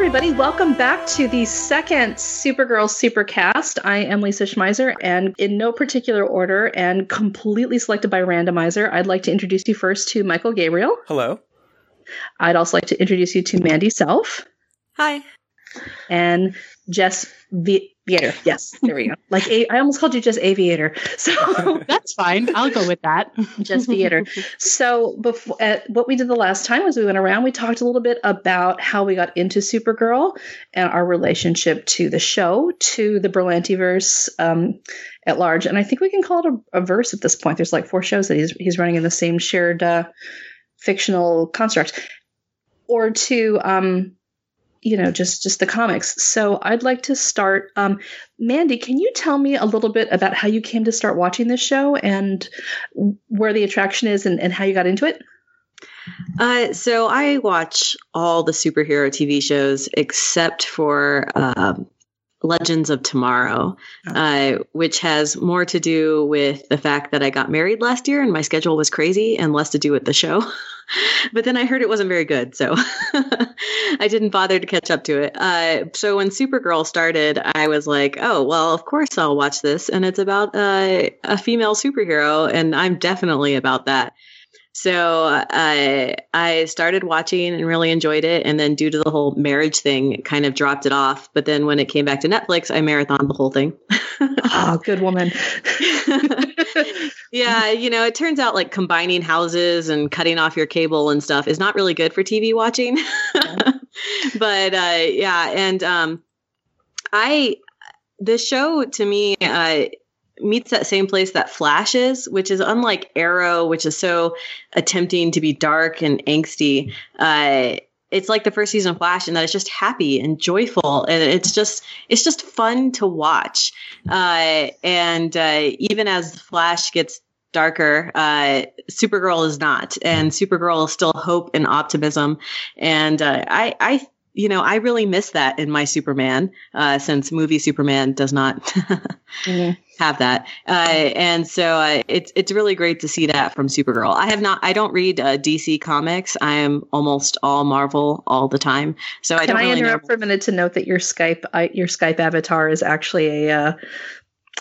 everybody. Welcome back to the second Supergirl Supercast. I am Lisa Schmeiser, and in no particular order and completely selected by randomizer, I'd like to introduce you first to Michael Gabriel. Hello. I'd also like to introduce you to Mandy Self. Hi. And Jess Aviator. Yes, there we go. Like I almost called you Jess Aviator. So that's fine. I'll go with that. Jess Aviator. So before, what we did the last time was we went around. We talked a little bit about how we got into Supergirl and our relationship to the show, to the Berlantiverse at large. And I think we can call it a verse at this point. There's like four shows that he's running in the same shared fictional construct, or to just the comics. So I'd like to start. Mandy, can you tell me a little bit about how you came to start watching this show and where the attraction is and how you got into it? So I watch all the superhero TV shows except for Legends of Tomorrow, which has more to do with the fact that I got married last year and my schedule was crazy and less to do with the show. But then I heard it wasn't very good, so I didn't bother to catch up to it. So when Supergirl started, I was like, oh, well, of course I'll watch this. And it's about a female superhero, and I'm definitely about that. So I started watching and really enjoyed it. And then due to the whole marriage thing, it kind of dropped it off. But then when it came back to Netflix, I marathoned the whole thing. Oh, good woman. Yeah. It turns out like combining houses and cutting off your cable and stuff is not really good for TV watching. But yeah. And the show to me, meets that same place that Flash is, which is unlike Arrow, which is so attempting to be dark and angsty. It's like the first season of Flash in that it's just happy and joyful, and it's just fun to watch. And even as Flash gets darker, Supergirl is not, and Supergirl is still hope and optimism. And I really miss that in my Superman, since movie Superman does not have that. And so it's really great to see that from Supergirl. I don't read DC comics. I am almost all Marvel all the time. So I don't really know. Can I interrupt for a minute to note that your Skype avatar is actually a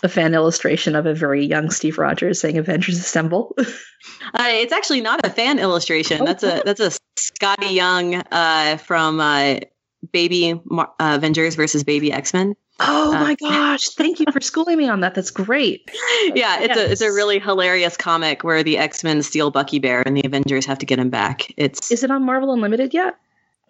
fan illustration of a very young Steve Rogers saying "Avengers Assemble"? It's actually not a fan illustration. That's a Scotty Young from Baby Avengers versus Baby X-Men. Oh my gosh! Thank you for schooling me on that. That's great. Yeah, it's a really hilarious comic where the X-Men steal Bucky Bear and the Avengers have to get him back. Is it on Marvel Unlimited yet?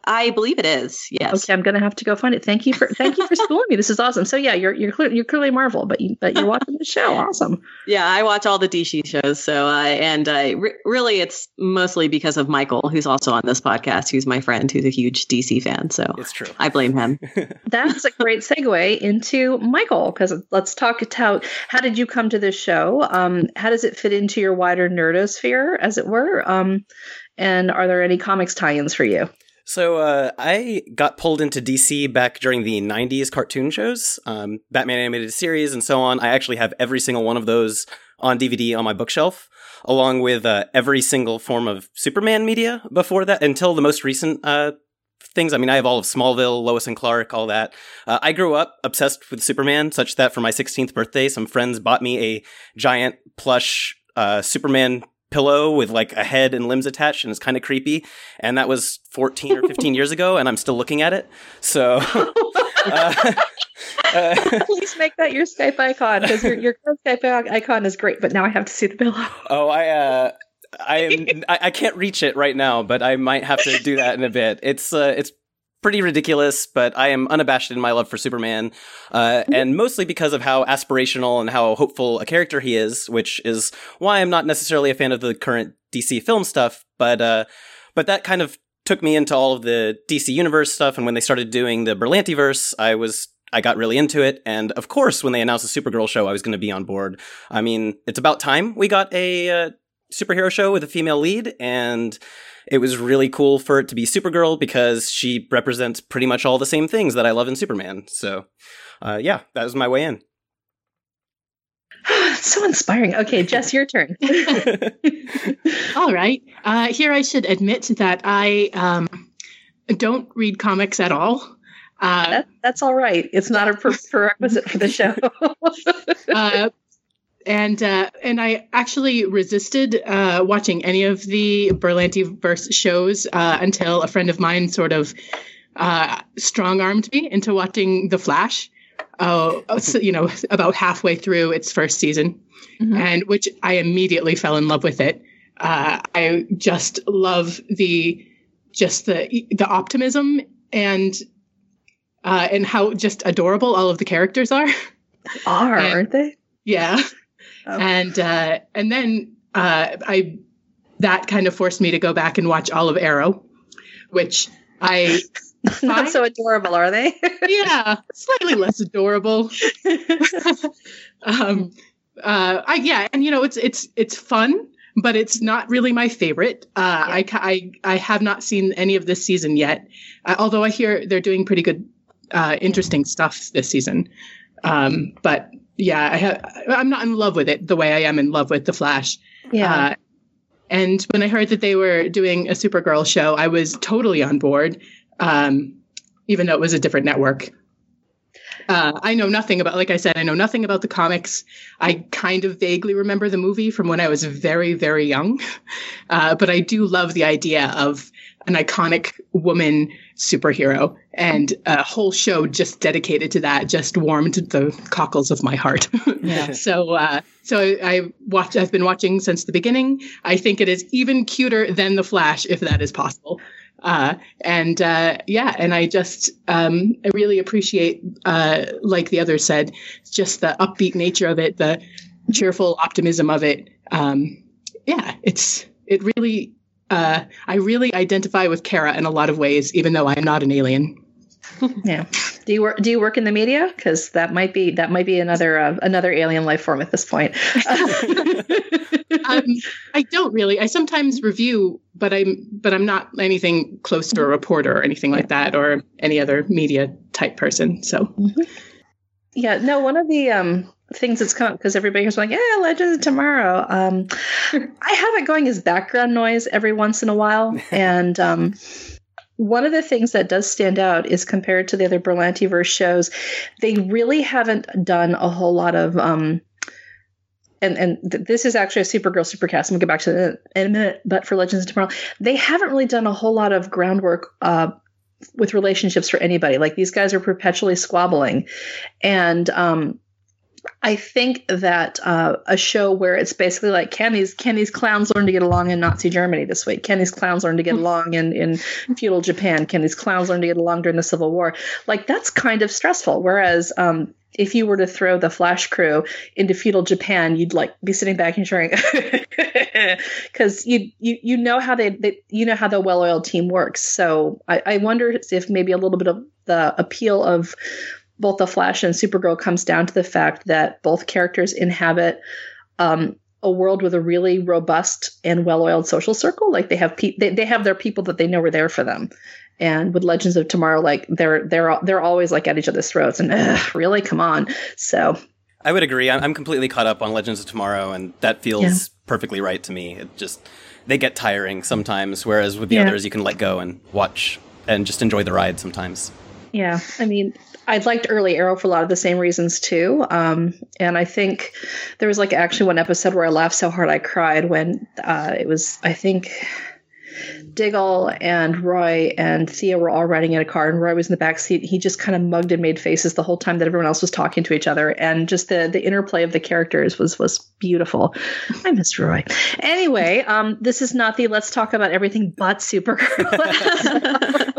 I believe it is. Yes. Okay, I'm going to have to go find it. Thank you for schooling me. This is awesome. So yeah, you're clearly Marvel, but you're watching the show. Awesome. Yeah, I watch all the DC shows. So really, it's mostly because of Michael, who's also on this podcast, who's my friend, who's a huge DC fan. So it's true. I blame him. That's a great segue into Michael, because let's talk about how did you come to this show? How does it fit into your wider nerdosphere, as it were? And are there any comics tie-ins for you? So I got pulled into DC back during the 90s cartoon shows, Batman Animated Series and so on. I actually have every single one of those on DVD on my bookshelf, along with every single form of Superman media before that, until the most recent things. I mean, I have all of Smallville, Lois and Clark, all that. I grew up obsessed with Superman, such that for my 16th birthday, some friends bought me a giant plush Superman pillow with like a head and limbs attached, and it's kind of creepy, and that was 14 or 15 years ago, and I'm still looking at it, so please make that your Skype icon, because your Skype icon is great, but now I have to see the pillow. I can't reach it right now, but I might have to do that in a bit. It's pretty ridiculous, but I am unabashed in my love for Superman, and mostly because of how aspirational and how hopeful a character he is, which is why I'm not necessarily a fan of the current DC film stuff, but that kind of took me into all of the DC Universe stuff, and when they started doing the Berlantiverse, I got really into it, and of course, when they announced the Supergirl show, I was going to be on board. I mean, it's about time we got a superhero show with a female lead, and it was really cool for it to be Supergirl because she represents pretty much all the same things that I love in Superman. So, yeah, that was my way in. So inspiring. Okay, Jess, your turn. All right. Here I should admit that I don't read comics at all. That's all right. It's not a prerequisite for the show. And I actually resisted watching any of the Berlantiverse shows until a friend of mine sort of strong-armed me into watching The Flash. About halfway through its first season, and which I immediately fell in love with it. I just love the optimism and how just adorable all of the characters are. Aren't they? Yeah. Oh. And then that kind of forced me to go back and watch all of Arrow, which I not so adorable, are they? Yeah, slightly less adorable. It's fun, but it's not really my favorite. I have not seen any of this season yet, although I hear they're doing pretty good, interesting stuff this season. But yeah, I'm not in love with it the way I am in love with The Flash. Yeah. And when I heard that they were doing a Supergirl show, I was totally on board, even though it was a different network. I know nothing about the comics. I kind of vaguely remember the movie from when I was very, very young. But I do love the idea of an iconic woman superhero, and a whole show just dedicated to that just warmed the cockles of my heart. Yeah. I've been watching since the beginning. I think it is even cuter than The Flash, if that is possible. And I just, I really appreciate, like the others said, just the upbeat nature of it, the cheerful optimism of it. I really identify with Kara in a lot of ways, even though I'm not an alien. Yeah. Do you work in the media? Because that might be another alien life form at this point. I don't really. I sometimes review, but I'm not anything close to a reporter or anything like that, or any other media type person. So, yeah. No, one of the things that's come up, because everybody was like, "Yeah, Legends of Tomorrow." I have it going as background noise every once in a while, and. One of the things that does stand out is, compared to the other Berlantiverse shows, they really haven't done a whole lot of this is actually a Supergirl supercast. We'll get back to that in a minute. But for Legends of Tomorrow, they haven't really done a whole lot of groundwork with relationships for anybody. Like, these guys are perpetually squabbling. And I think that a show where it's basically like, can these clowns learn to get along in Nazi Germany this week? Can these clowns learn to get along in feudal Japan? Can these clowns learn to get along during the Civil War? Like, that's kind of stressful. Whereas if you were to throw the Flash crew into feudal Japan, you'd like be sitting back and cheering, because you know how the well-oiled team works. So I wonder if maybe a little bit of the appeal of both The Flash and Supergirl comes down to the fact that both characters inhabit a world with a really robust and well-oiled social circle. Like, they have their people that they know are there for them. And with Legends of Tomorrow, like, they're always like at each other's throats and really, come on. So I would agree. I'm completely caught up on Legends of Tomorrow, and that feels perfectly right to me. It just, they get tiring sometimes, whereas with the others you can let go and watch and just enjoy the ride sometimes. Yeah, I mean, I'd liked early Arrow for a lot of the same reasons, too. And I think there was, like, actually one episode where I laughed so hard I cried when it was, I think, Diggle and Roy and Thea were all riding in a car, and Roy was in the backseat. He just kind of mugged and made faces the whole time that everyone else was talking to each other. And just the interplay of the characters was beautiful. I miss Roy. Anyway, this is not the let's talk about everything but Supergirl.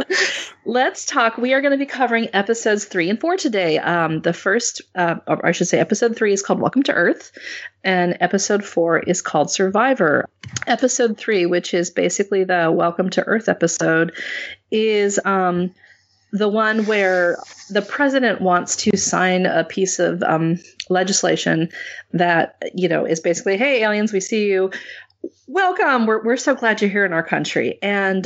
Let's talk. We are going to be covering episodes 3 and 4 today. The first, or I should say, episode 3 is called Welcome to Earth, and episode 4 is called Survivor. Episode 3, which is basically the Welcome to Earth episode, is the one where the president wants to sign a piece of legislation that, you know, is basically, hey, aliens, we see you. Welcome. We're so glad you're here in our country. And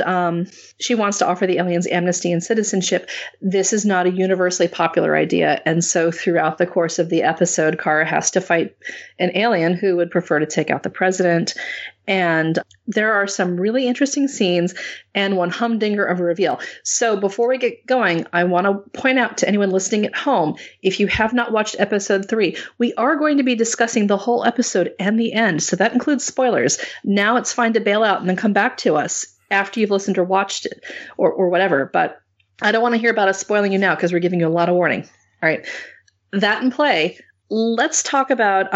she wants to offer the aliens amnesty and citizenship. This is not a universally popular idea. And so throughout the course of the episode, Kara has to fight an alien who would prefer to take out the president. And there are some really interesting scenes and one humdinger of a reveal. So before we get going, I want to point out to anyone listening at home, if you have not watched episode 3, we are going to be discussing the whole episode and the end. So that includes spoilers. Now it's fine to bail out and then come back to us after you've listened or watched it or whatever. But I don't want to hear about us spoiling you now because we're giving you a lot of warning. All right. That in play, let's talk about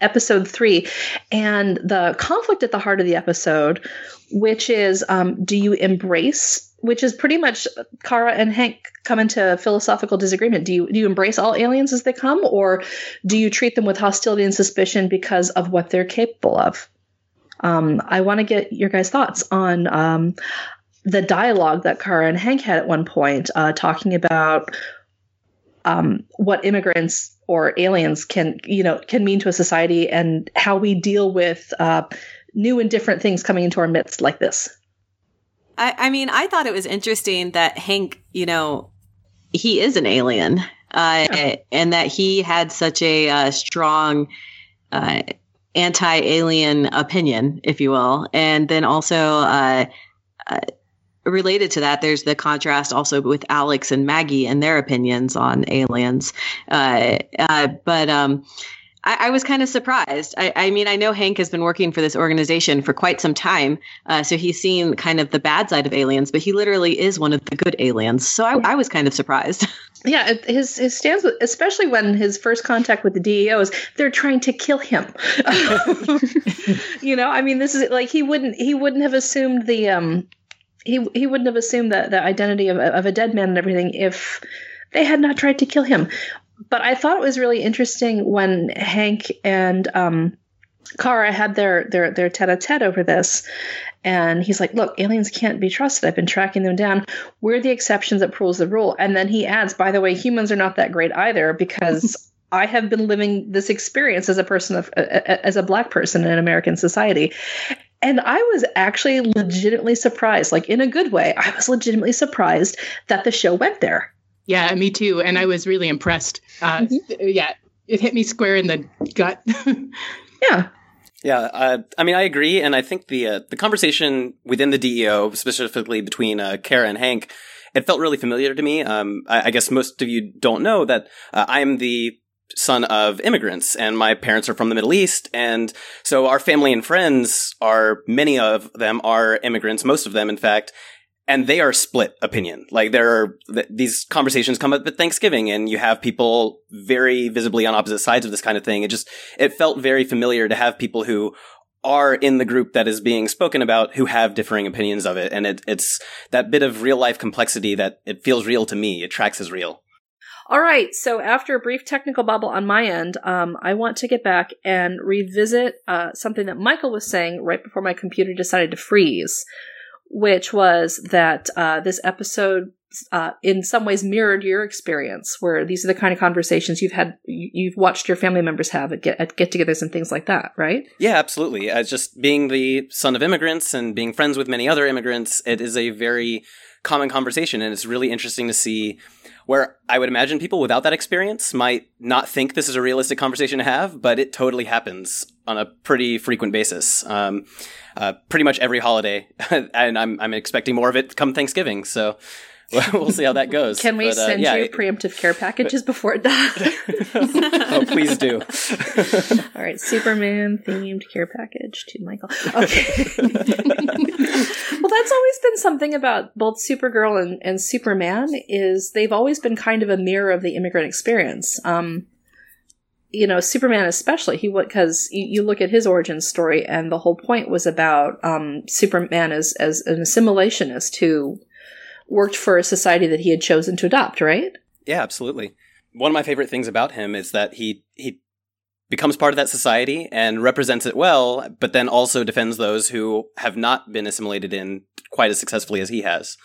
episode 3 and the conflict at the heart of the episode, which is do you embrace, which is pretty much Kara and Hank come into philosophical disagreement. Do you embrace all aliens as they come, or do you treat them with hostility and suspicion because of what they're capable of? I want to get your guys' thoughts on the dialogue that Kara and Hank had at one point, talking about what immigrants or aliens can mean to a society and how we deal with new and different things coming into our midst like this. I mean, I thought it was interesting that Hank, he is an alien and that he had such a strong anti-alien opinion, if you will. And then also related to that, there's the contrast also with Alex and Maggie and their opinions on aliens. But I was kind of surprised. I mean, I know Hank has been working for this organization for quite some time. So he's seen kind of the bad side of aliens, but he literally is one of the good aliens. So I was kind of surprised. Yeah, his stance, especially when his first contact with the DEO is they're trying to kill him. I mean, this is like he wouldn't have assumed the he wouldn't have assumed the identity of a dead man and everything if they had not tried to kill him. But I thought it was really interesting when Hank and Kara had their tête-à-tête over this. And he's like, look, aliens can't be trusted. I've been tracking them down. We're the exceptions that proves the rule. And then he adds, by the way, humans are not that great either, because I have been living this experience as a person as a Black person in American society. And I was actually legitimately surprised, like in a good way. I was legitimately surprised that the show went there. Yeah, me too. And I was really impressed. Yeah, it hit me square in the gut. Yeah. Yeah. I mean, I agree. And I think the conversation within the DEO, specifically between Kara and Hank, it felt really familiar to me. I guess most of you don't know that I'm the son of immigrants and my parents are from the Middle East. And so our family and friends many of them are immigrants, most of them, in fact. And they are split opinion. Like there are these conversations come up at Thanksgiving and you have people very visibly on opposite sides of this kind of thing. It felt very familiar to have people who are in the group that is being spoken about who have differing opinions of it. And it's that bit of real life complexity that it feels real to me. It tracks as real. All right. So after a brief technical bubble on my end, I want to get back and revisit something that Michael was saying right before my computer decided to freeze, which was that this episode in some ways mirrored your experience, where these are the kind of conversations you've watched your family members have at get-togethers and things like that, right? Yeah, absolutely. Just being the son of immigrants and being friends with many other immigrants, it is a very common conversation, and it's really interesting to see where I would imagine people without that experience might not think this is a realistic conversation to have, but it totally happens on a pretty frequent basis, pretty much every holiday, and I'm expecting more of it come Thanksgiving, so we'll see how that goes. Can we send you preemptive care packages before it dies? Oh, please do. All right, Superman-themed care package to Michael. Okay. Well, that's always been something about both Supergirl and Superman, is they've always been kind of a mirror of the immigrant experience. Superman especially, because you look at his origin story, and the whole point was about Superman as an assimilationist who worked for a society that he had chosen to adopt, right? Yeah, absolutely. One of my favorite things about him is that he becomes part of that society and represents it well, but then also defends those who have not been assimilated in quite as successfully as he has.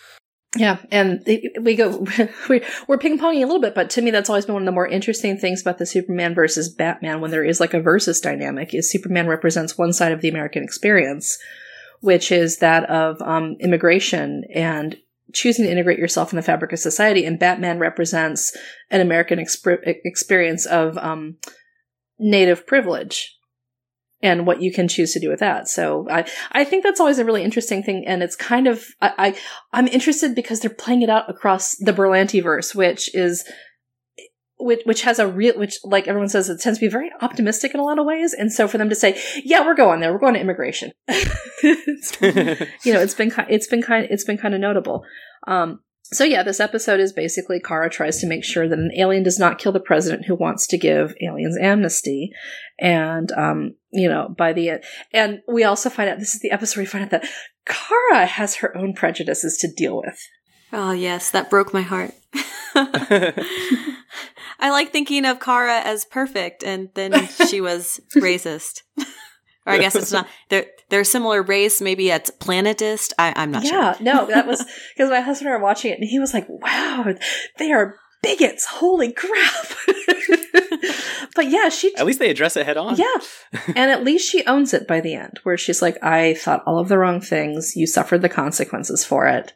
Yeah, and we're ping-ponging a little bit, but to me that's always been one of the more interesting things about the Superman versus Batman, when there is like a versus dynamic, is Superman represents one side of the American experience, which is that of immigration and choosing to integrate yourself in the fabric of society, and Batman represents an American experience of native privilege and what you can choose to do with that. So I think that's always a really interesting thing. And it's kind of, I'm interested because they're playing it out across the Berlantiverse, which has a real, which, like everyone says, it tends to be very optimistic in a lot of ways. And so for them to say, yeah, we're going there, we're going to immigration. It's been kind of notable. So yeah, this episode is basically Kara tries to make sure that an alien does not kill the president who wants to give aliens amnesty. And, by the end, and we also find out, this is the episode where we find out that Kara has her own prejudices to deal with. Oh yes, that broke my heart. I like thinking of Kara as perfect, and then she was racist. Or I guess it's not. They're similar race. Maybe it's planetist. I'm not sure. Yeah, no, that was because my husband and I were watching it, and he was like, "Wow, they are bigots! Holy crap!" But yeah, at least they address it head on. Yeah, and at least she owns it by the end, where she's like, "I thought all of the wrong things. You suffered the consequences for it,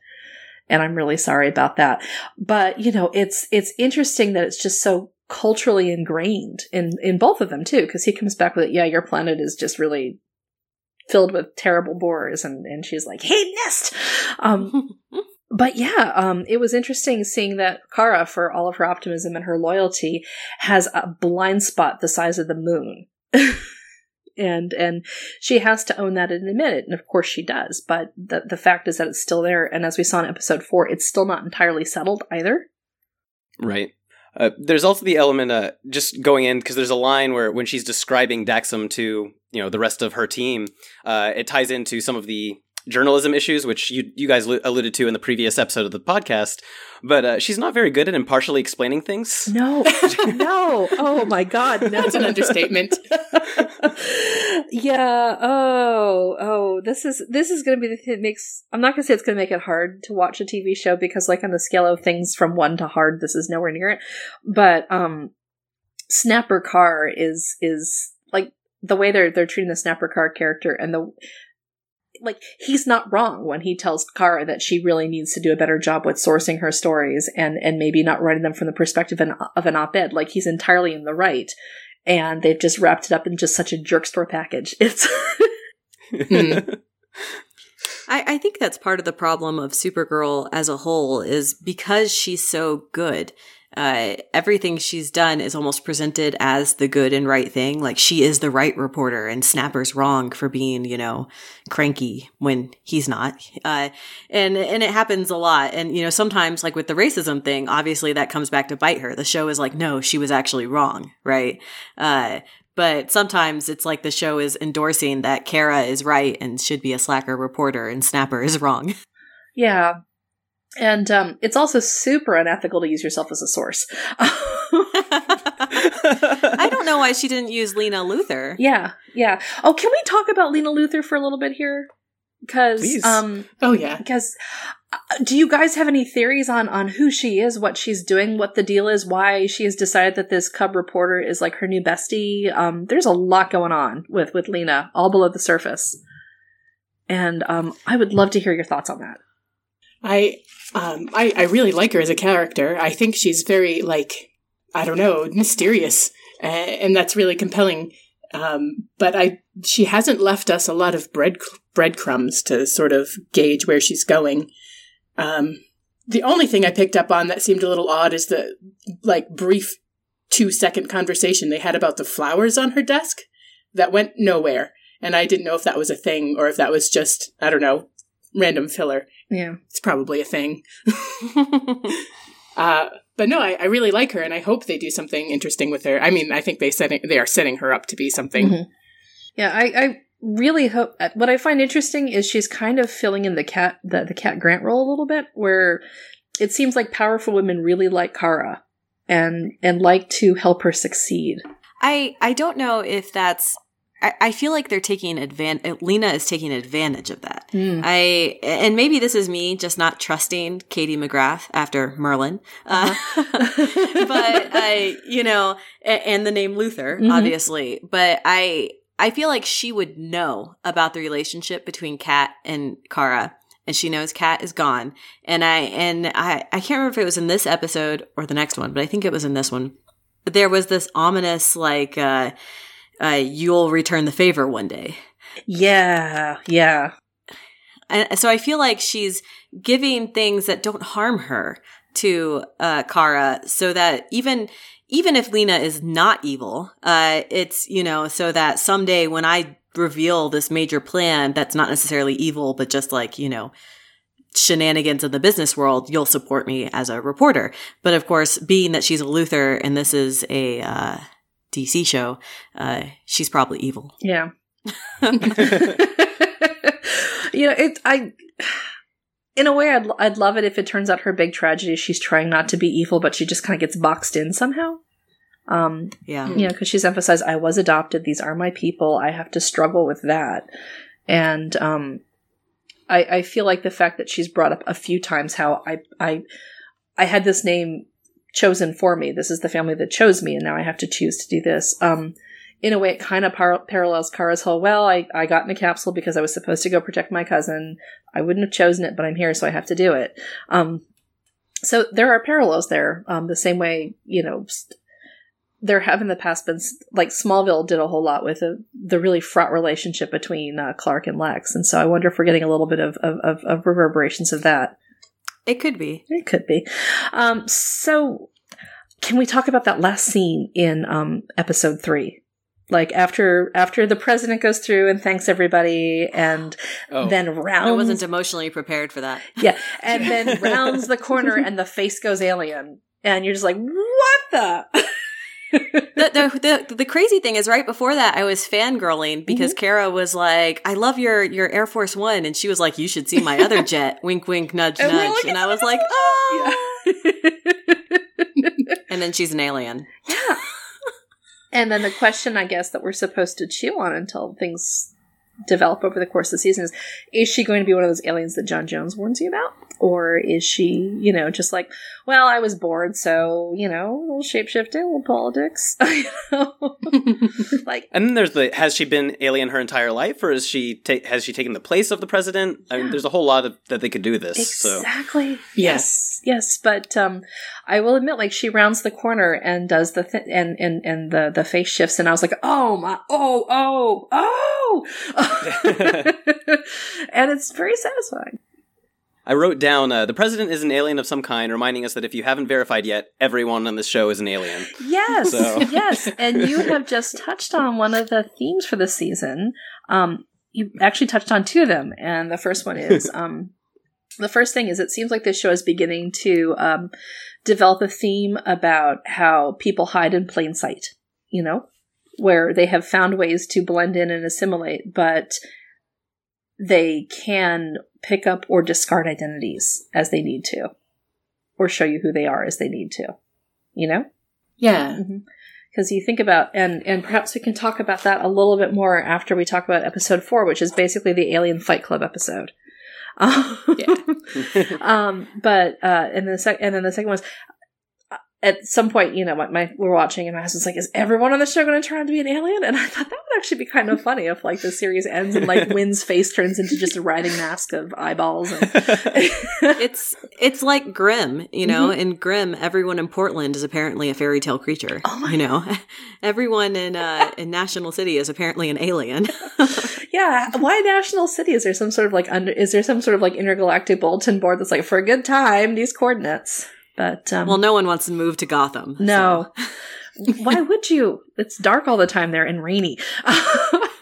and I'm really sorry about that." But it's interesting that it's just so culturally ingrained in both of them too, because he comes back with, yeah, your planet is just really filled with terrible boars, and she's like, hedonist. But yeah, it was interesting seeing that Kara, for all of her optimism and her loyalty, has a blind spot the size of the moon. And she has to own that and admit it, and of course she does, but the fact is that it's still there, and as we saw in episode 4, it's still not entirely settled either. Right. There's also the element, just going in, because there's a line where when she's describing Daxam to, the rest of her team, it ties into some of the journalism issues, which you guys alluded to in the previous episode of the podcast, but she's not very good at impartially explaining things. No, no. Oh my God. No. That's an understatement. Yeah. Oh, this is going to be the thing that makes, I'm not going to say it's going to make it hard to watch a TV show, because like on the scale of things from 1 to hard, this is nowhere near it. But, Snapper Carr is like the way they're treating the Snapper Carr character, and like, he's not wrong when he tells Kara that she really needs to do a better job with sourcing her stories and maybe not writing them from the perspective of an op-ed. Like, he's entirely in the right. And they've just wrapped it up in just such a jerk store package. It's... I think that's part of the problem of Supergirl as a whole, is because she's so good, everything she's done is almost presented as the good and right thing. Like, she is the right reporter, and Snapper's wrong for being, cranky when he's not. And it happens a lot. And, sometimes, like with the racism thing, obviously that comes back to bite her. The show is like, no, she was actually wrong, right? But sometimes it's like the show is endorsing that Kara is right and should be a slacker reporter, and Snapper is wrong. Yeah. And it's also super unethical to use yourself as a source. I don't know why she didn't use Lena Luthor. Yeah. Oh, can we talk about Lena Luthor for a little bit here? Because, oh yeah. Because do you guys have any theories on who she is, what she's doing, what the deal is, why she has decided that this cub reporter is like her new bestie? There's a lot going on with Lena, all below the surface. And I would love to hear your thoughts on that. I really like her as a character. I think she's very, mysterious. And that's really compelling. But she hasn't left us a lot of breadcrumbs to sort of gauge where she's going. The only thing I picked up on that seemed a little odd is the, brief 2-second conversation they had about the flowers on her desk that went nowhere. And I didn't know if that was a thing or if that was just, random filler. Yeah. It's probably a thing. But no, I really like her, and I hope they do something interesting with her. I mean, I think they are setting her up to be something. Mm-hmm. Yeah, I really hope... What I find interesting is she's kind of filling in the Cat Grant role a little bit, where it seems like powerful women really like Kara and like to help her succeed. I don't know if that's... I feel like they're taking advantage. Lena is taking advantage of that. Mm. And maybe this is me just not trusting Katie McGrath after Merlin, but and the name Luthor, mm-hmm. obviously. But I feel like she would know about the relationship between Kat and Kara, and she knows Kat is gone. And I can't remember if it was in this episode or the next one, but I think it was in this one. There was this ominous you'll return the favor one day. Yeah, yeah. And so I feel like she's giving things that don't harm her to Kara, so that even if Lena is not evil, it's, you know, so that someday when I reveal this major plan that's not necessarily evil, but just like, you know, shenanigans in the business world, you'll support me as a reporter. But of course, being that she's a Luthor and this is a DC show, she's probably evil. Yeah. You know, in a way, I'd love it if it turns out her big tragedy is she's trying not to be evil, but she just kind of gets boxed in somehow. Yeah. You know, because she's emphasized, I was adopted. These are my people. I have to struggle with that. And I feel like the fact that she's brought up a few times how I had this name chosen for me. This is the family that chose me, and now I have to choose to do this. In a way, it kind of parallels Kara's whole, well, I got in a capsule because I was supposed to go protect my cousin. I wouldn't have chosen it, but I'm here, so I have to do it. So there are parallels there. The same way, you know, there have in the past been, like Smallville did a whole lot with the really fraught relationship between Clark and Lex. And so I wonder if we're getting a little bit of reverberations of that. It could be. It could be. So can we talk about that last scene in episode 3? Like after the president goes through and thanks everybody and then rounds. I wasn't emotionally prepared for that. Yeah. And then rounds the corner and the face goes alien. And you're just like, what the? The crazy thing is right before that, I was fangirling because Kara was like, I love your Air Force One. And she was like, you should see my other jet. Wink, wink, nudge, and nudge. Like, and I was like, oh. Yeah. And then she's an alien. Yeah. And then the question, I guess, that we're supposed to chew on until things develop over the course of the season is she going to be one of those aliens that J'onn J'onzz warns you about? Or is she, you know, just like, well, I was bored, so, you know, a little shapeshifting, a little politics. You know? Like, and then there's has she been alien her entire life, or is she has she taken the place of the president? Yeah. I mean, there's a whole lot that they could do this. Exactly. So. Yes. Yeah. Yes. But I will admit, like, she rounds the corner and does the and the face shifts, and I was like, oh. And it's very satisfying. I wrote down, the president is an alien of some kind, reminding us that if you haven't verified yet, everyone on this show is an alien. Yes, yes. And you have just touched on one of the themes for the season. You actually touched on two of them. And the first one is, the first thing is it seems like this show is beginning to develop a theme about how people hide in plain sight, you know, where they have found ways to blend in and assimilate, but they can pick up or discard identities as they need to, or show you who they are as they need to, you know? Yeah. Because you think about, and perhaps we can talk about that a little bit more after we talk about episode 4, which is basically the Alien Fight Club episode. Yeah. And then the second one was, at some point, you know, we're watching and my husband's like, is everyone on the show going to turn out to be an alien? And I thought that would actually be kind of funny if, like, the series ends and, like, Wynn's face turns into just a writhing mask of eyeballs. And it's like Grimm, you know? Mm-hmm. In Grimm, everyone in Portland is apparently a fairy tale creature. Oh, you know? Everyone in National City is apparently an alien. Yeah. Why National City? Is there some sort of, like, intergalactic bulletin board that's like, for a good time, these coordinates? But, well, no one wants to move to Gotham. No. So. Why would you? It's dark all the time there and rainy.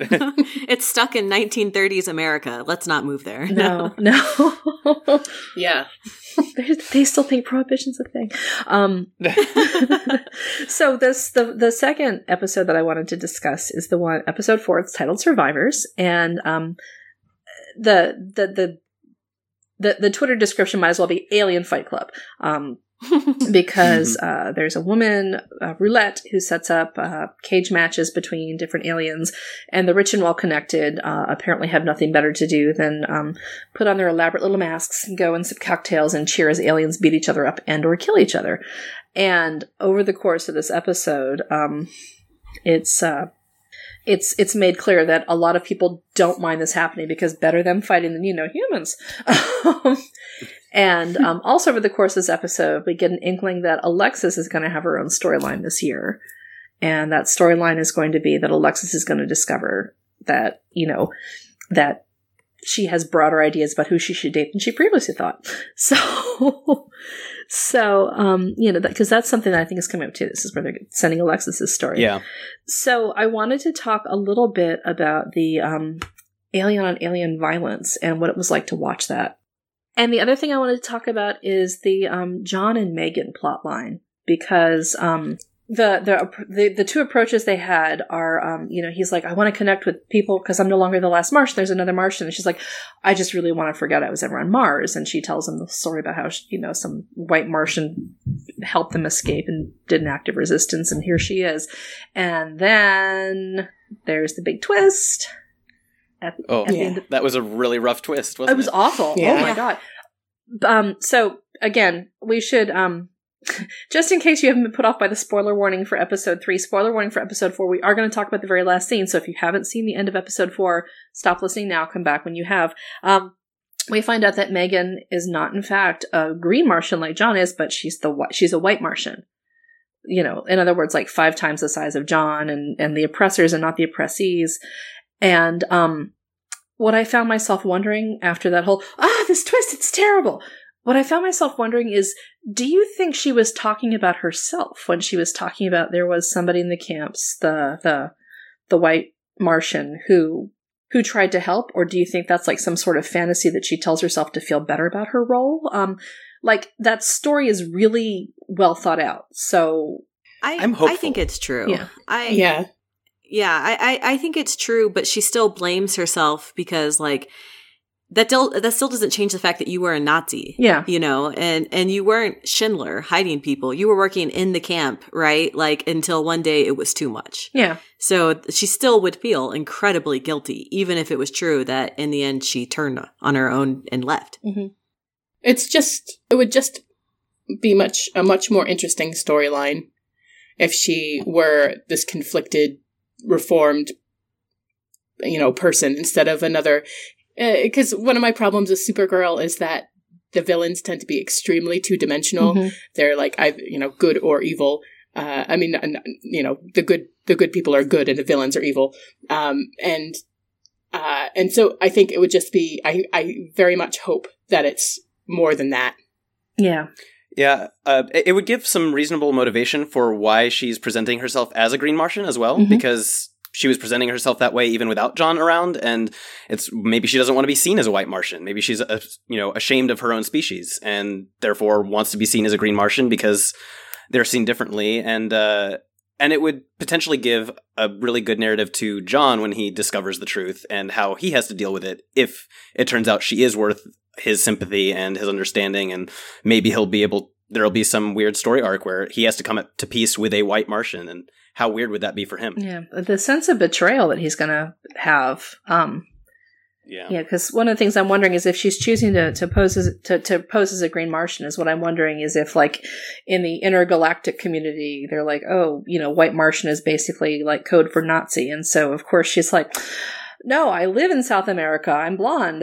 It's stuck in 1930s America. Let's not move there. No. Yeah. They still think prohibition's a thing. So the second episode that I wanted to discuss is the one, episode 4. It's titled Survivors. And the Twitter description might as well be Alien Fight Club. Because there's a woman, Roulette, who sets up cage matches between different aliens, and the rich and well-connected apparently have nothing better to do than put on their elaborate little masks and go and sip cocktails and cheer as aliens beat each other up and or kill each other. And over the course of this episode, it's made clear that a lot of people don't mind this happening because better them fighting than, you know, humans. And also over the course of this episode, we get an inkling that Alexis is going to have her own storyline this year. And that storyline is going to be that Alexis is going to discover that, you know, that she has broader ideas about who she should date than she previously thought. So, you know, because that's something that I think is coming up too. This is where they're sending Alexis's story. Yeah. So I wanted to talk a little bit about the Alien on Alien violence and what it was like to watch that. And the other thing I wanted to talk about is the J'onn and M'gann plotline, because the two approaches they had are, you know, he's like, I want to connect with people because I'm no longer the last Martian. There's another Martian. And she's like, I just really want to forget I was ever on Mars. And she tells him the story about how, you know, some white Martian helped them escape and did an act of resistance. And here she is. And then there's the big twist. That was a really rough twist, wasn't it? It was awful. Yeah. Oh, my God. So, again, we should... just in case you haven't been put off by the spoiler warning for episode 3, spoiler warning for episode 4, we are going to talk about the very last scene. So if you haven't seen the end of episode 4, stop listening now, come back when you have. We find out that M'gann is not, in fact, a green Martian like J'onn is, but she's a white Martian. You know, in other words, like 5 times the size of J'onn, and the oppressors and not the oppressees. And what I found myself wondering after that whole, this twist, it's terrible. What I found myself wondering is, do you think she was talking about herself when she was talking about there was somebody in the camps, the white Martian who tried to help? Or do you think that's like some sort of fantasy that she tells herself to feel better about her role? Like, that story is really well thought out. So I'm hopeful. I think it's true. I think it's true, but she still blames herself because, like, that still doesn't change the fact that you were a Nazi. Yeah. You know, and you weren't Schindler hiding people. You were working in the camp, right? Like, until one day it was too much. Yeah. So she still would feel incredibly guilty, even if it was true that in the end she turned on her own and left. Mm-hmm. It would just be a much more interesting storyline if she were this conflicted, reformed, you know, person instead of another. Because one of my problems with Supergirl is that the villains tend to be extremely two-dimensional. Mm-hmm. They're like, good or evil. The good people are good and the villains are evil. And so I think it would just be, I very much hope that it's more than that. Yeah. Yeah. It would give some reasonable motivation for why she's presenting herself as a Green Martian as well, mm-hmm. because... she was presenting herself that way even without J'onn around, and it's maybe she doesn't want to be seen as a white Martian. Maybe she's ashamed of her own species and therefore wants to be seen as a green Martian because they're seen differently. And it would potentially give a really good narrative to J'onn when he discovers the truth and how he has to deal with it if it turns out she is worth his sympathy and his understanding, and maybe there'll be some weird story arc where he has to come to peace with a white Martian, and how weird would that be for him? Yeah, the sense of betrayal that he's going to have. Because one of the things I'm wondering is if she's choosing to pose as a Green Martian, is what I'm wondering is if, like, in the intergalactic community, they're like, oh, you know, white Martian is basically like code for Nazi, and so of course she's like, no, I live in South America. I'm blonde.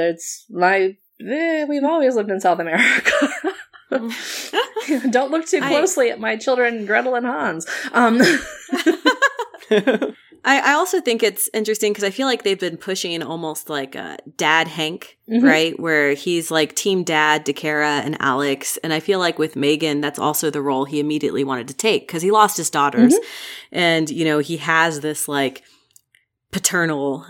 We've always lived in South America. Don't look too closely at my children, Gretel and Hans. I also think it's interesting because I feel like they've been pushing almost like Dad Hank, mm-hmm. right? Where he's like team dad to Kara and Alex. And I feel like with M'gann, that's also the role he immediately wanted to take because he lost his daughters. Mm-hmm. And, you know, he has this like paternal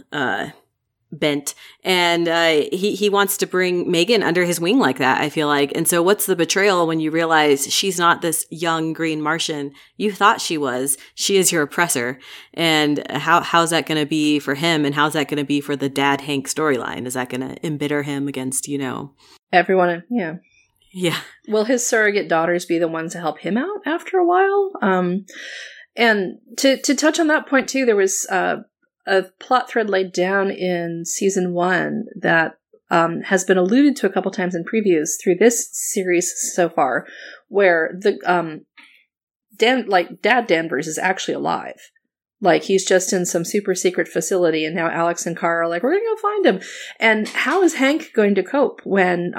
bent, and he wants to bring M'gann under his wing like that, I feel like. And so what's the betrayal when you realize she's not this young green Martian you thought she was? She is your oppressor. And how's that going to be for him, and how's that going to be for the Dad Hank storyline? Is that going to embitter him against, you know, everyone? Yeah Will his surrogate daughters be the ones to help him out after a while? And to touch on that point too, there was a plot thread laid down in season 1 that has been alluded to a couple times in previews through this series so far, where the Dad Danvers is actually alive. Like, he's just in some super secret facility, and now Alex and Kara are like, we're going to go find him. And how is Hank going to cope when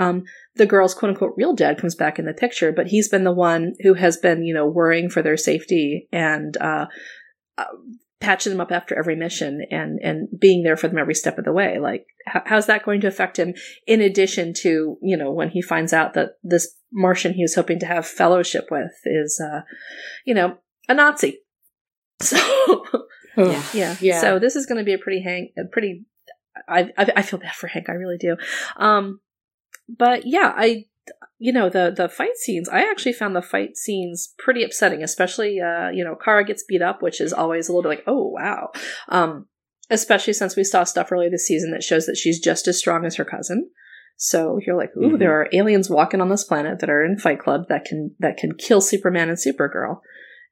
the girl's quote-unquote real dad comes back in the picture, but he's been the one who has been, you know, worrying for their safety and patching them up after every mission and being there for them every step of the way. Like, how's that going to affect him? In addition to, you know, when he finds out that this Martian he was hoping to have fellowship with is, you know, a Nazi. So, yeah. So this is going to be a pretty I feel bad for Hank. I really do. But yeah, the fight scenes, I actually found the fight scenes pretty upsetting, especially, Kara gets beat up, which is always a little bit like, oh, wow. Especially since we saw stuff earlier this season that shows that she's just as strong as her cousin. So you're like, ooh, there are aliens walking on this planet that are in Fight Club that can kill Superman and Supergirl.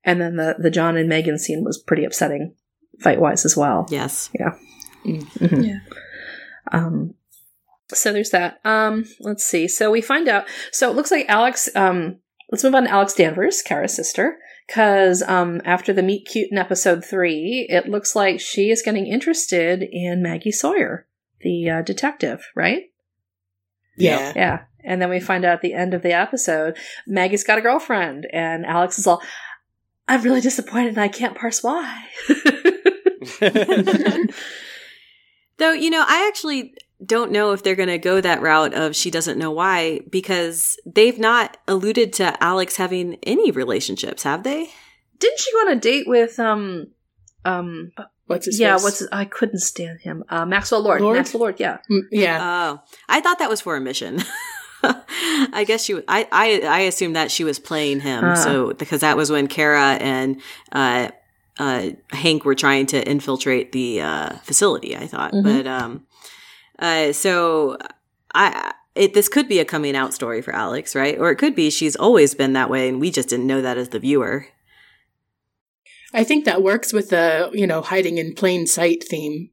And then the John and Megan scene was pretty upsetting fight-wise as well. Yes. Yeah. Mm-hmm. Yeah. So there's that. Let's see. So we find out. So it looks like Alex, let's move on to Alex Danvers, Kara's sister, because after the meet cute in episode 3, it looks like she is getting interested in Maggie Sawyer, the detective, right? Yeah. Yeah. And then we find out at the end of the episode, Maggie's got a girlfriend, and Alex is all, I'm really disappointed and I can't parse why. Though, you know, I actually don't know if they're going to go that route of she doesn't know why, because they've not alluded to Alex having any relationships, have they? Didn't she go on a date with I couldn't stand him. Maxwell Lord. Maxwell Lord, yeah. Yeah. Oh, I thought that was for a mission. I guess she. I assumed that she was playing him. So because that was when Kara and Hank were trying to infiltrate the facility. I thought, but this could be a coming out story for Alex, right? Or it could be she's always been that way, and we just didn't know that as the viewer. I think that works with the hiding in plain sight theme.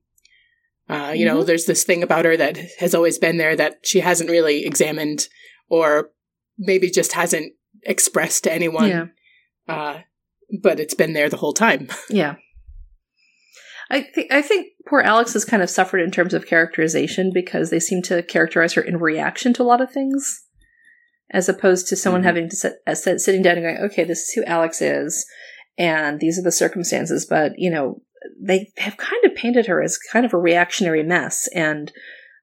There's this thing about her that has always been there that she hasn't really examined or maybe just hasn't expressed to anyone. Yeah. But it's been there the whole time. Yeah. I think poor Alex has kind of suffered in terms of characterization because they seem to characterize her in reaction to a lot of things as opposed to someone having to sitting down and going, okay, this is who Alex is and these are the circumstances, but, they have kind of painted her as kind of a reactionary mess, and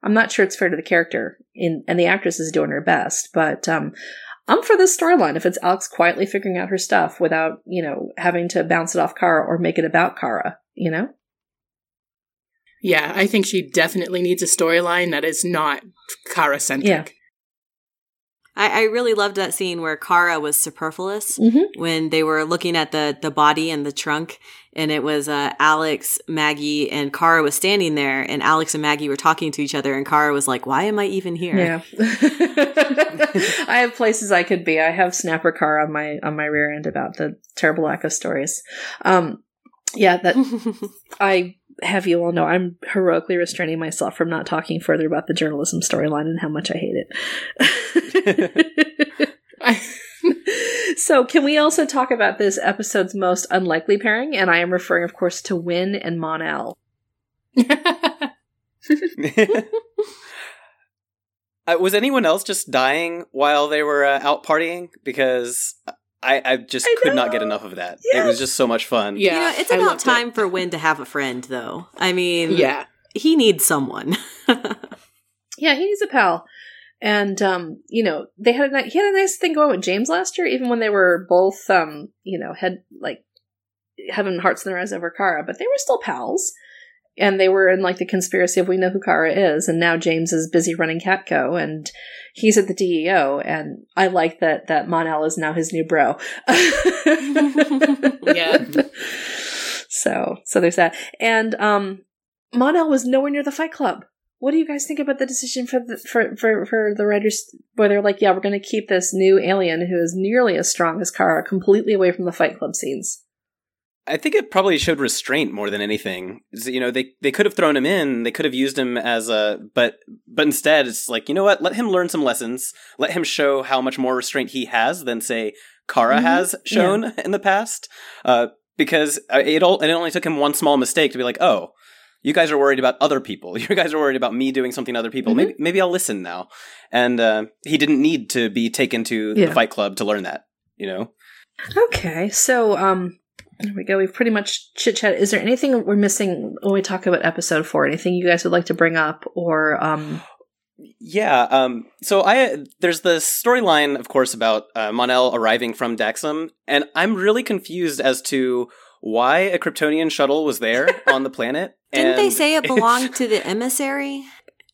I'm not sure it's fair to the character, and the actress is doing her best, but I'm for this storyline if it's Alex quietly figuring out her stuff without, having to bounce it off Kara or make it about Kara, Yeah, I think she definitely needs a storyline that is not Kara-centric. Yeah. I really loved that scene where Kara was superfluous when they were looking at the body and the trunk, and it was Alex, Maggie, and Kara was standing there, and Alex and Maggie were talking to each other, and Kara was like, why am I even here? Yeah. I have places I could be. I have Snapper Carr on my rear end about the terrible lack of stories. I have you all know I'm heroically restraining myself from not talking further about the journalism storyline and how much I hate it. So can we also talk about this episode's most unlikely pairing? And I am referring, of course, to Wynn and Mon-El. Was anyone else just dying while they were out partying? Because I just could not get enough of that. Yes. It was just so much fun. Yeah, it's about time for Wynn to have a friend, though. I mean, he needs someone. Yeah, he needs a pal. And, they had he had a nice thing going with James last year, even when they were both, had like having hearts in their eyes over Kara, but they were still pals. And they were in like the conspiracy of we know who Kara is. And now James is busy running Catco and he's at the DEO. And I like that Mon-El is now his new bro. Yeah. So there's that. And Mon-El was nowhere near the Fight Club. What do you guys think about the decision for the writers where they're like, yeah, we're going to keep this new alien who is nearly as strong as Kara completely away from the Fight Club scenes? I think it probably showed restraint more than anything. They could have thrown him in, they could have used him as a, but instead it's like, you know what, let him learn some lessons, let him show how much more restraint he has than, say, Kara has shown in the past, because it only took him one small mistake to be like, oh, you guys are worried about other people. You guys are worried about me doing something to other people. Maybe I'll listen now. And he didn't need to be taken to the Fight Club to learn that. Okay, so There we go. We've pretty much chit-chatted. Is there anything we're missing when we talk about episode 4? Anything you guys would like to bring up or... Yeah. So there's the storyline, of course, about Mon-El arriving from Daxam, and I'm really confused as to why a Kryptonian shuttle was there on the planet. Didn't they say it belonged to the emissary?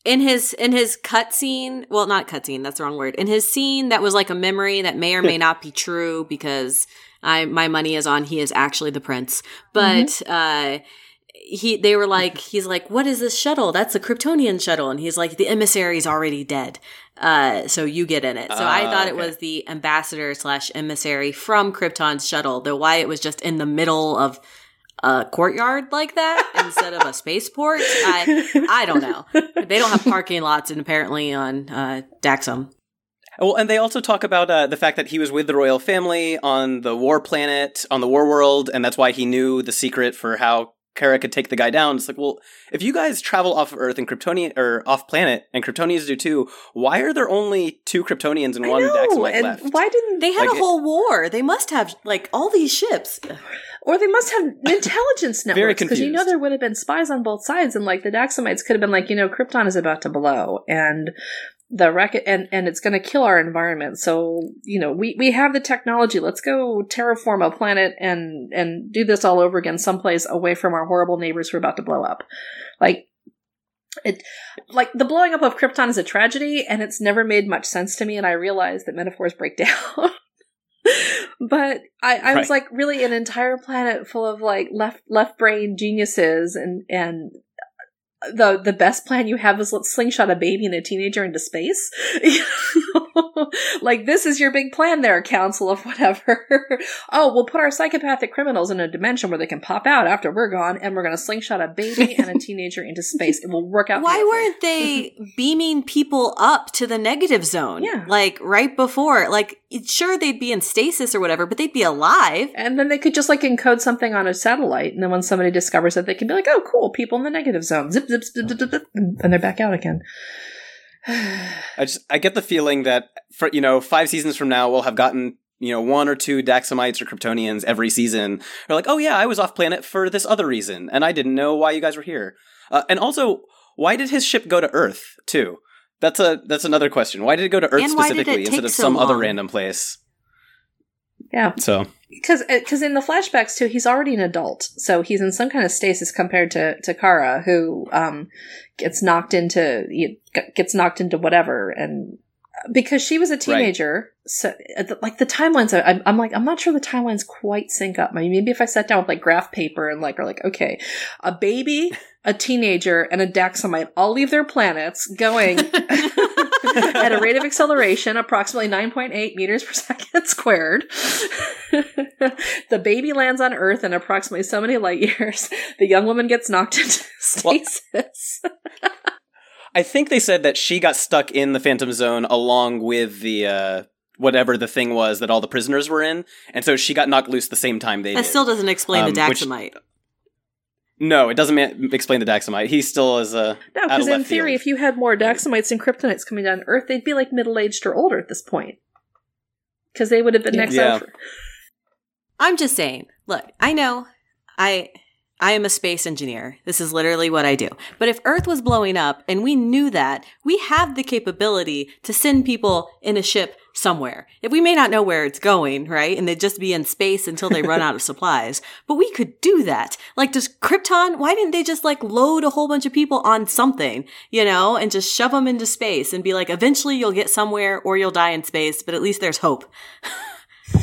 In his cutscene, well, not cutscene, that's the wrong word. In his scene that was like a memory that may or may not be true, because my money is on he is actually the prince. But they were like, he's like, what is this shuttle? That's a Kryptonian shuttle. And he's like, the emissary's already dead. So you get in it. So I thought it was the ambassador/emissary from Krypton's shuttle, though why it was just in the middle of a courtyard like that instead of a spaceport, I don't know. They don't have parking lots, and apparently on Daxam. Well, and they also talk about the fact that he was with the royal family on the war planet, on the war world, and that's why he knew the secret for how Kara could take the guy down. It's like, well, if you guys travel off of Earth and Kryptonian, or off planet, and Kryptonians do too, why are there only 2 Kryptonians and one Daxamite left? Why didn't they had a whole war? They must have like all these ships, or they must have intelligence networks, because you know there would have been spies on both sides, and like the Daxamites could have been like, you know, Krypton is about to blow, and the wreck, and it's going to kill our environment. So, you know, we have the technology. Let's go terraform a planet and do this all over again someplace away from our horrible neighbors who are about to blow up. Like the blowing up of Krypton is a tragedy, and it's never made much sense to me, and I realize that metaphors break down. But I was like, really, an entire planet full of like left brain geniuses, and the best plan you have is let's slingshot a baby and a teenager into space. Like, this is your big plan there, council of whatever. Oh, we'll put our psychopathic criminals in a dimension where they can pop out after we're gone, and we're going to slingshot a baby and a teenager into space. It will work out. Why weren't they beaming people up to the negative zone? Yeah. Like, right before. Like, sure, they'd be in stasis or whatever, but they'd be alive. And then they could just, like, encode something on a satellite, and then when somebody discovers it, they can be like, oh, cool, people in the negative zone. Zip, zip, zip, zip, zip, zip, and they're back out again. I get the feeling that, for, you know, 5 seasons from now, we'll have gotten, you know, 1 or 2 Daxamites or Kryptonians every season. They're like, oh yeah, I was off planet for this other reason, and I didn't know why you guys were here. And also, why did his ship go to Earth too? That's another question. Why did it go to Earth and specifically instead of some other random place? Yeah. So. Because in the flashbacks, too, he's already an adult. So he's in some kind of stasis compared to Kara, who gets knocked into whatever. And because she was a teenager, so like the timelines, I'm like, I'm not sure the timelines quite sync up. I mean, maybe if I sat down with like graph paper and like, are like, okay, a baby, a teenager, and a Daxamite all leave their planets going... at a rate of acceleration, approximately 9.8 meters per second squared. The baby lands on Earth in approximately so many light years. The young woman gets knocked into stasis. Well, I think they said that she got stuck in the Phantom Zone along with the, whatever the thing was that all the prisoners were in. And so she got knocked loose the same time they did. That still doesn't explain the Daxamite. No, it doesn't explain the Daxamite. He still is a no, because in theory, field. If you had more Daxamites and Kryptonites coming down to Earth, they'd be like middle-aged or older at this point, because they would have been next over. I'm just saying. Look, I know, I am a space engineer. This is literally what I do. But if Earth was blowing up and we knew that, we have the capability to send people in a ship somewhere. If we may not know where it's going, right? And they'd just be in space until they run out of supplies. But we could do that. Like, does Krypton, why didn't they just like load a whole bunch of people on something, you know, and just shove them into space and be like, eventually you'll get somewhere or you'll die in space, but at least there's hope.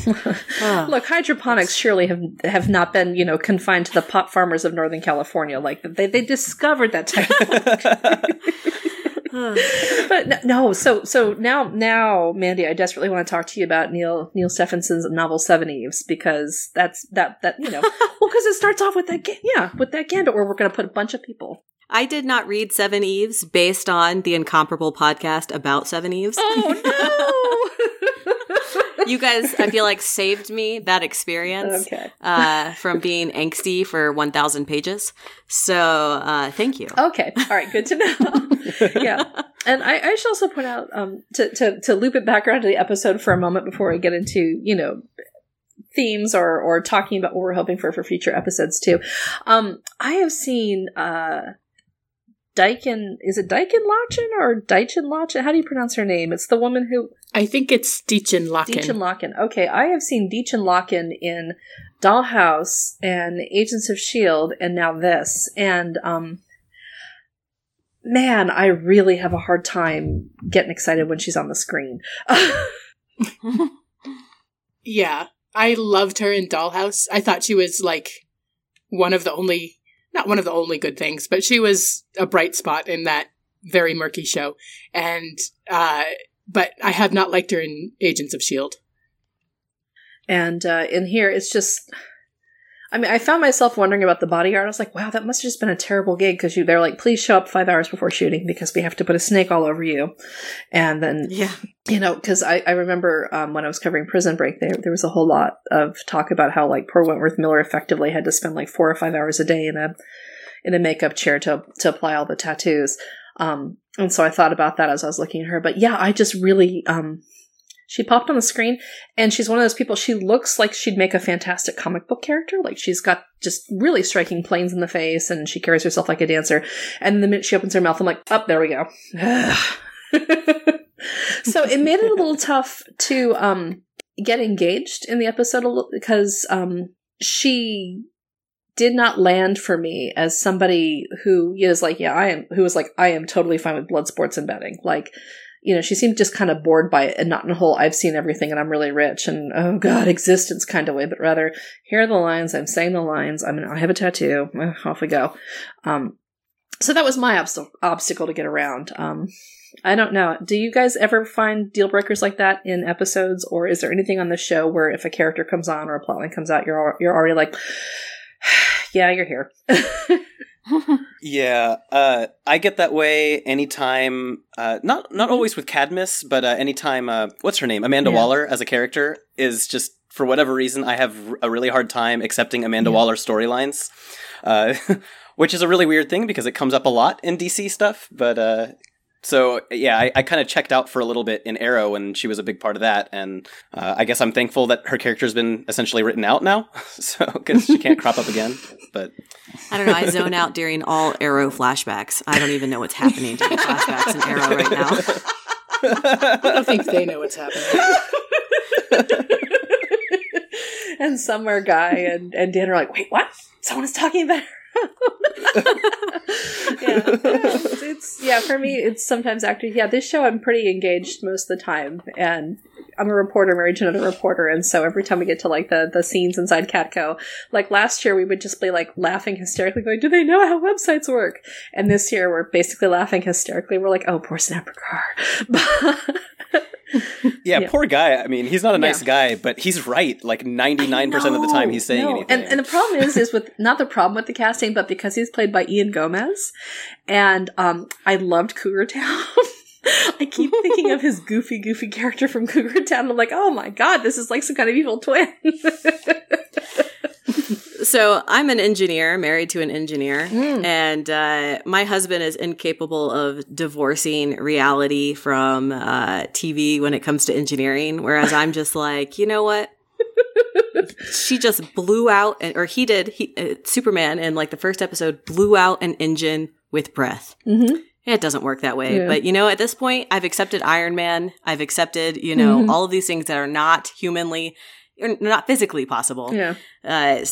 Look, hydroponics surely have not been, you know, confined to the pot farmers of Northern California. Like, they discovered that technology. But no, so now, Mandy, I desperately want to talk to you about Neil Stephenson's novel 7 Eves, because that's that you know, well, because it starts off with that Gandalf, where we're going to put a bunch of people. I did not read 7 Eves based on the Incomparable podcast about 7 Eves. Oh no. You guys, I feel like, saved me that experience from being angsty for 1,000 pages. So thank you. Okay. All right. Good to know. Yeah. And I should also point out, to loop it back around to the episode for a moment before we get into, you know, themes or talking about what we're hoping for future episodes too. I have seen Dichen, is it Dichen Lachman or Dichen Lachman? How do you pronounce her name? It's the woman who... I think it's Dichen Lachman. Dichen Lachman. Okay, I have seen Dichen Lachman in Dollhouse and Agents of S.H.I.E.L.D. and now this. And, man, I really have a hard time getting excited when she's on the screen. Yeah, I loved her in Dollhouse. I thought she was, like, one of the only... Not one of the only good things, but she was a bright spot in that very murky show. And, but I have not liked her in Agents of S.H.I.E.L.D. And, in here, it's just, I mean, I found myself wondering about the bodyguard. I was like, wow, that must have just been a terrible gig. Cause they're like, please show up 5 hours before shooting because we have to put a snake all over you. And then, yeah, you know, cause I remember, when I was covering Prison Break, there was a whole lot of talk about how like poor Wentworth Miller effectively had to spend like 4 or 5 hours a day in a makeup chair to apply all the tattoos. And so I thought about that as I was looking at her, but yeah, I just really, she popped on the screen, and she's one of those people, she looks like she'd make a fantastic comic book character. Like, she's got just really striking planes in the face, and she carries herself like a dancer. And the minute she opens her mouth, I'm like, oh, there we go. So it made it a little tough to get engaged in the episode, because she did not land for me as somebody who is like, yeah, I am totally fine with blood sports and betting. Like, you know, she seemed just kind of bored by it and not in a whole, I've seen everything and I'm really rich and, oh God, existence kind of way, but rather, here are the lines, I'm saying the lines, I have a tattoo, off we go. So that was my obstacle to get around. I don't know. Do you guys ever find deal breakers like that in episodes, or is there anything on the show where if a character comes on or a plotline comes out, you're already like, yeah, you're here. Yeah, I get that way anytime, not always with Cadmus, but anytime, what's her name? Amanda Waller as a character is just, for whatever reason, I have a really hard time accepting Amanda Waller storylines, which is a really weird thing because it comes up a lot in DC stuff, but I kind of checked out for a little bit in Arrow when she was a big part of that, and I guess I'm thankful that her character's been essentially written out now, so because she can't crop up again. But I don't know. I zone out during all Arrow flashbacks. I don't even know what's happening during flashbacks in Arrow right now. I don't think they know what's happening. And somewhere Guy and Dan are like, wait, what? Someone is talking about her. For me it's sometimes active. Yeah, this show I'm pretty engaged most of the time, and I'm a reporter married to another reporter, and so every time we get to like the scenes inside Catco, like last year we would just be like laughing hysterically going, do they know how websites work? And this year we're basically laughing hysterically, we're like, oh, poor Snapper Carr. Yeah, poor Guy. I mean, he's not a nice guy, but he's right. Like 99% of the time he's saying anything. And the problem is with, not the problem with the casting, but because he's played by Ian Gomez, and I loved Cougar Town. I keep thinking of his goofy character from Cougar Town. I'm like, oh my God, this is like some kind of evil twin. So I'm an engineer, married to an engineer, and my husband is incapable of divorcing reality from TV when it comes to engineering, whereas I'm just like, you know what? She just blew out, or he did, Superman in like the first episode blew out an engine with breath. Mm-hmm. It doesn't work that way. Yeah. But, you know, at this point, I've accepted Iron Man. I've accepted, you know, all of these things that are not humanly or not physically possible. Yeah. But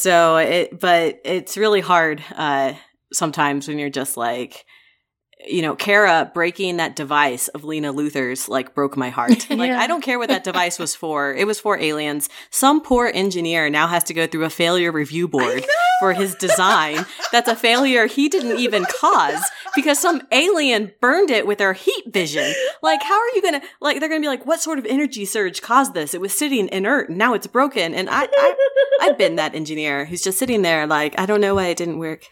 it's really hard sometimes when you're just like, you know, Kara breaking that device of Lena Luthor's like broke my heart. Like, I don't care what that device was for. It was for aliens. Some poor engineer now has to go through a failure review board for his design. That's a failure he didn't even cause because some alien burned it with their heat vision. Like, how are you going to, like, they're going to be like, what sort of energy surge caused this? It was sitting inert and now it's broken. And I've been that engineer who's just sitting there like, I don't know why it didn't work.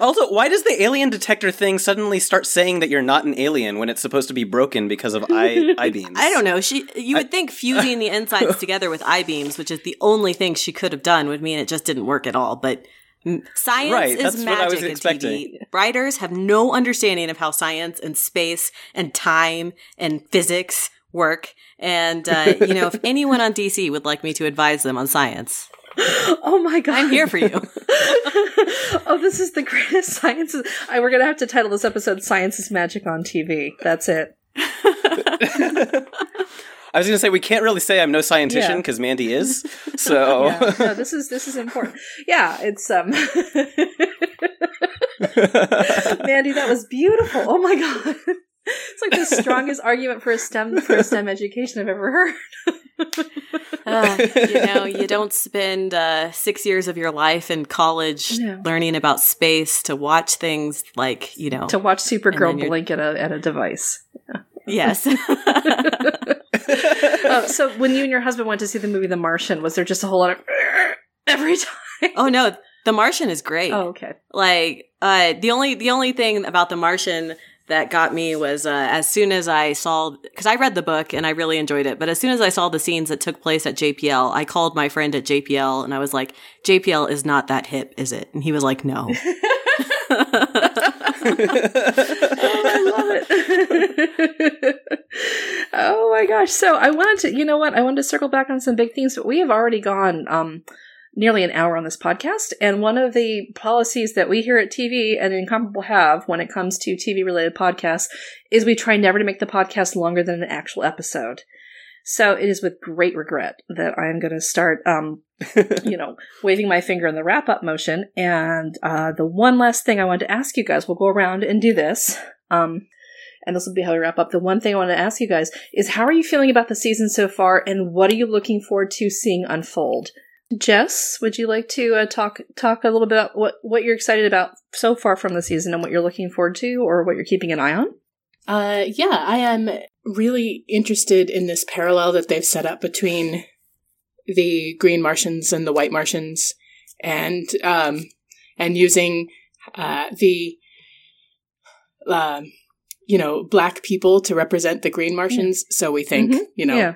Also, why does the alien detector thing suddenly start saying that you're not an alien when it's supposed to be broken because of I-beams? I don't know. You would think fusing the insides together with I-beams, which is the only thing she could have done, would mean it just didn't work at all. But science is magic in TV. Writers have no understanding of how science and space and time and physics work. And, you know, if anyone on DC would like me to advise them on science. Oh, my God. I'm here for you. Oh, this is the greatest science. We're going to have to title this episode Science is Magic on TV. That's it. I was going to say, we can't really say I'm no scientician because Mandy is. So yeah. No, this is important. Yeah, it's Mandy, that was beautiful. Oh, my God. It's like the strongest argument for a STEM education I've ever heard. You know, you don't spend 6 years of your life in college learning about space to watch things like, you know. To watch Supergirl blink at a device. Yeah. Yes. So when you and your husband went to see the movie The Martian, was there just a whole lot of every time? Oh, no. The Martian is great. Oh, okay. Like, the only thing about The Martian that got me was as soon as I saw, because I read the book and I really enjoyed it, but as soon as I saw the scenes that took place at JPL, I called my friend at JPL and I was like, JPL is not that hip, is it? And he was like, no. Oh, I love it. Oh, my gosh. So I wanted to circle back on some big themes, but we have already gone nearly an hour on this podcast. And one of the policies that we here at TV and Incomparable have when it comes to TV-related podcasts is we try never to make the podcast longer than an actual episode. So it is with great regret that I am going to start, waving my finger in the wrap-up motion. And the one last thing I wanted to ask you guys, we'll go around and do this. And this will be how we wrap up. The one thing I want to ask you guys is, how are you feeling about the season so far? And what are you looking forward to seeing unfold? Jess, would you like to talk a little bit about what you're excited about so far from the season and what you're looking forward to or what you're keeping an eye on? Yeah, I am really interested in this parallel that they've set up between the Green Martians and the White Martians, and using the Black people to represent the Green Martians. Mm-hmm. So we think, mm-hmm.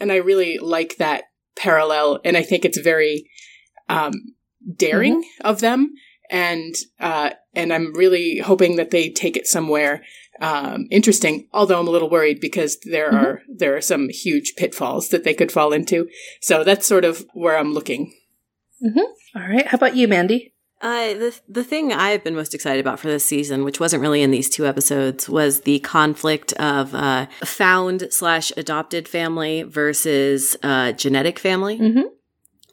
And I really like that parallel, and I think it's very daring mm-hmm. of them, and I'm really hoping that they take it somewhere. Interesting, although I'm a little worried because there are some huge pitfalls that they could fall into. So that's sort of where I'm looking. Mm-hmm. All right. How about you, Mandy? The thing I've been most excited about for this season, which wasn't really in these two episodes, was the conflict of found/adopted family versus genetic family, mm-hmm.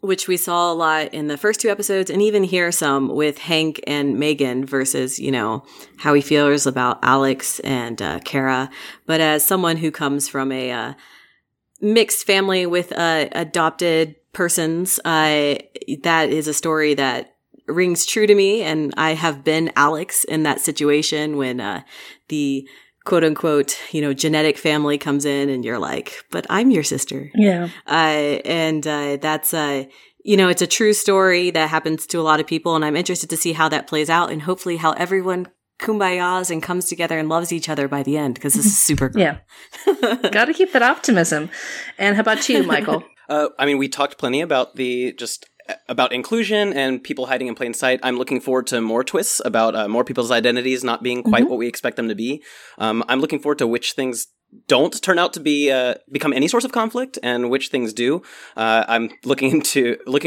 which we saw a lot in the first two episodes, and even here some with Hank and M'gann versus, how he feels about Alex and Kara. But as someone who comes from a mixed family with adopted persons, that is a story that rings true to me, and I have been Alex in that situation when the quote unquote, genetic family comes in and you're like, but I'm your sister. Yeah. And that's it's a true story that happens to a lot of people, and I'm interested to see how that plays out and hopefully how everyone kumbayas and comes together and loves each other by the end, because this is super cool. Yeah. Got to keep that optimism. And how about you, Michael? We talked plenty about about inclusion and people hiding in plain sight. I'm looking forward to more twists about more people's identities not being quite mm-hmm. what we expect them to be. I'm looking forward to which things don't turn out to be become any source of conflict and which things do. I'm looking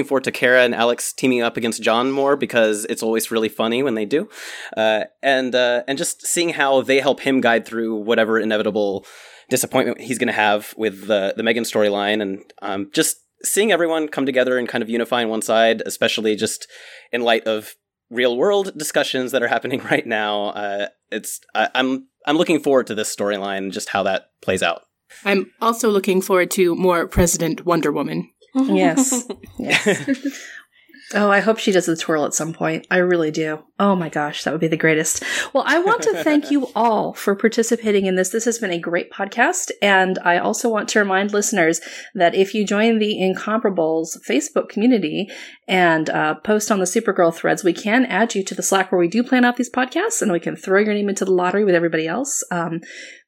forward to Kara and Alex teaming up against J'onn more, because it's always really funny when they do, and just seeing how they help him guide through whatever inevitable disappointment he's going to have with the M'gann storyline, and just seeing everyone come together and kind of unify on one side, especially just in light of real world discussions that are happening right now. I'm looking forward to this storyline and just how that plays out. I'm also looking forward to more President Wonder Woman. Yes. Yes. Oh, I hope she does the twirl at some point. I really do. Oh my gosh, that would be the greatest. Well, I want to thank you all for participating in this. This has been a great podcast. And I also want to remind listeners that if you join the Incomparables Facebook community and post on the Supergirl threads, we can add you to the Slack where we do plan out these podcasts, and we can throw your name into the lottery with everybody else. The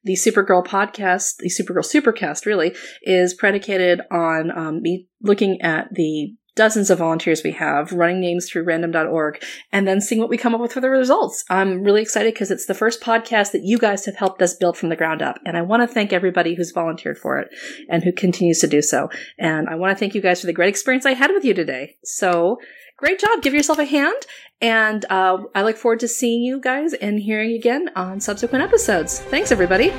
Supergirl podcast, the Supergirl Supercast really, is predicated on me looking at the dozens of volunteers we have, running names through random.org, and then seeing what we come up with for the results. I'm really excited because it's the first podcast that you guys have helped us build from the ground up. And I want to thank everybody who's volunteered for it and who continues to do so. And I want to thank you guys for the great experience I had with you today. So great job. Give yourself a hand. And I look forward to seeing you guys and hearing you again on subsequent episodes. Thanks, everybody.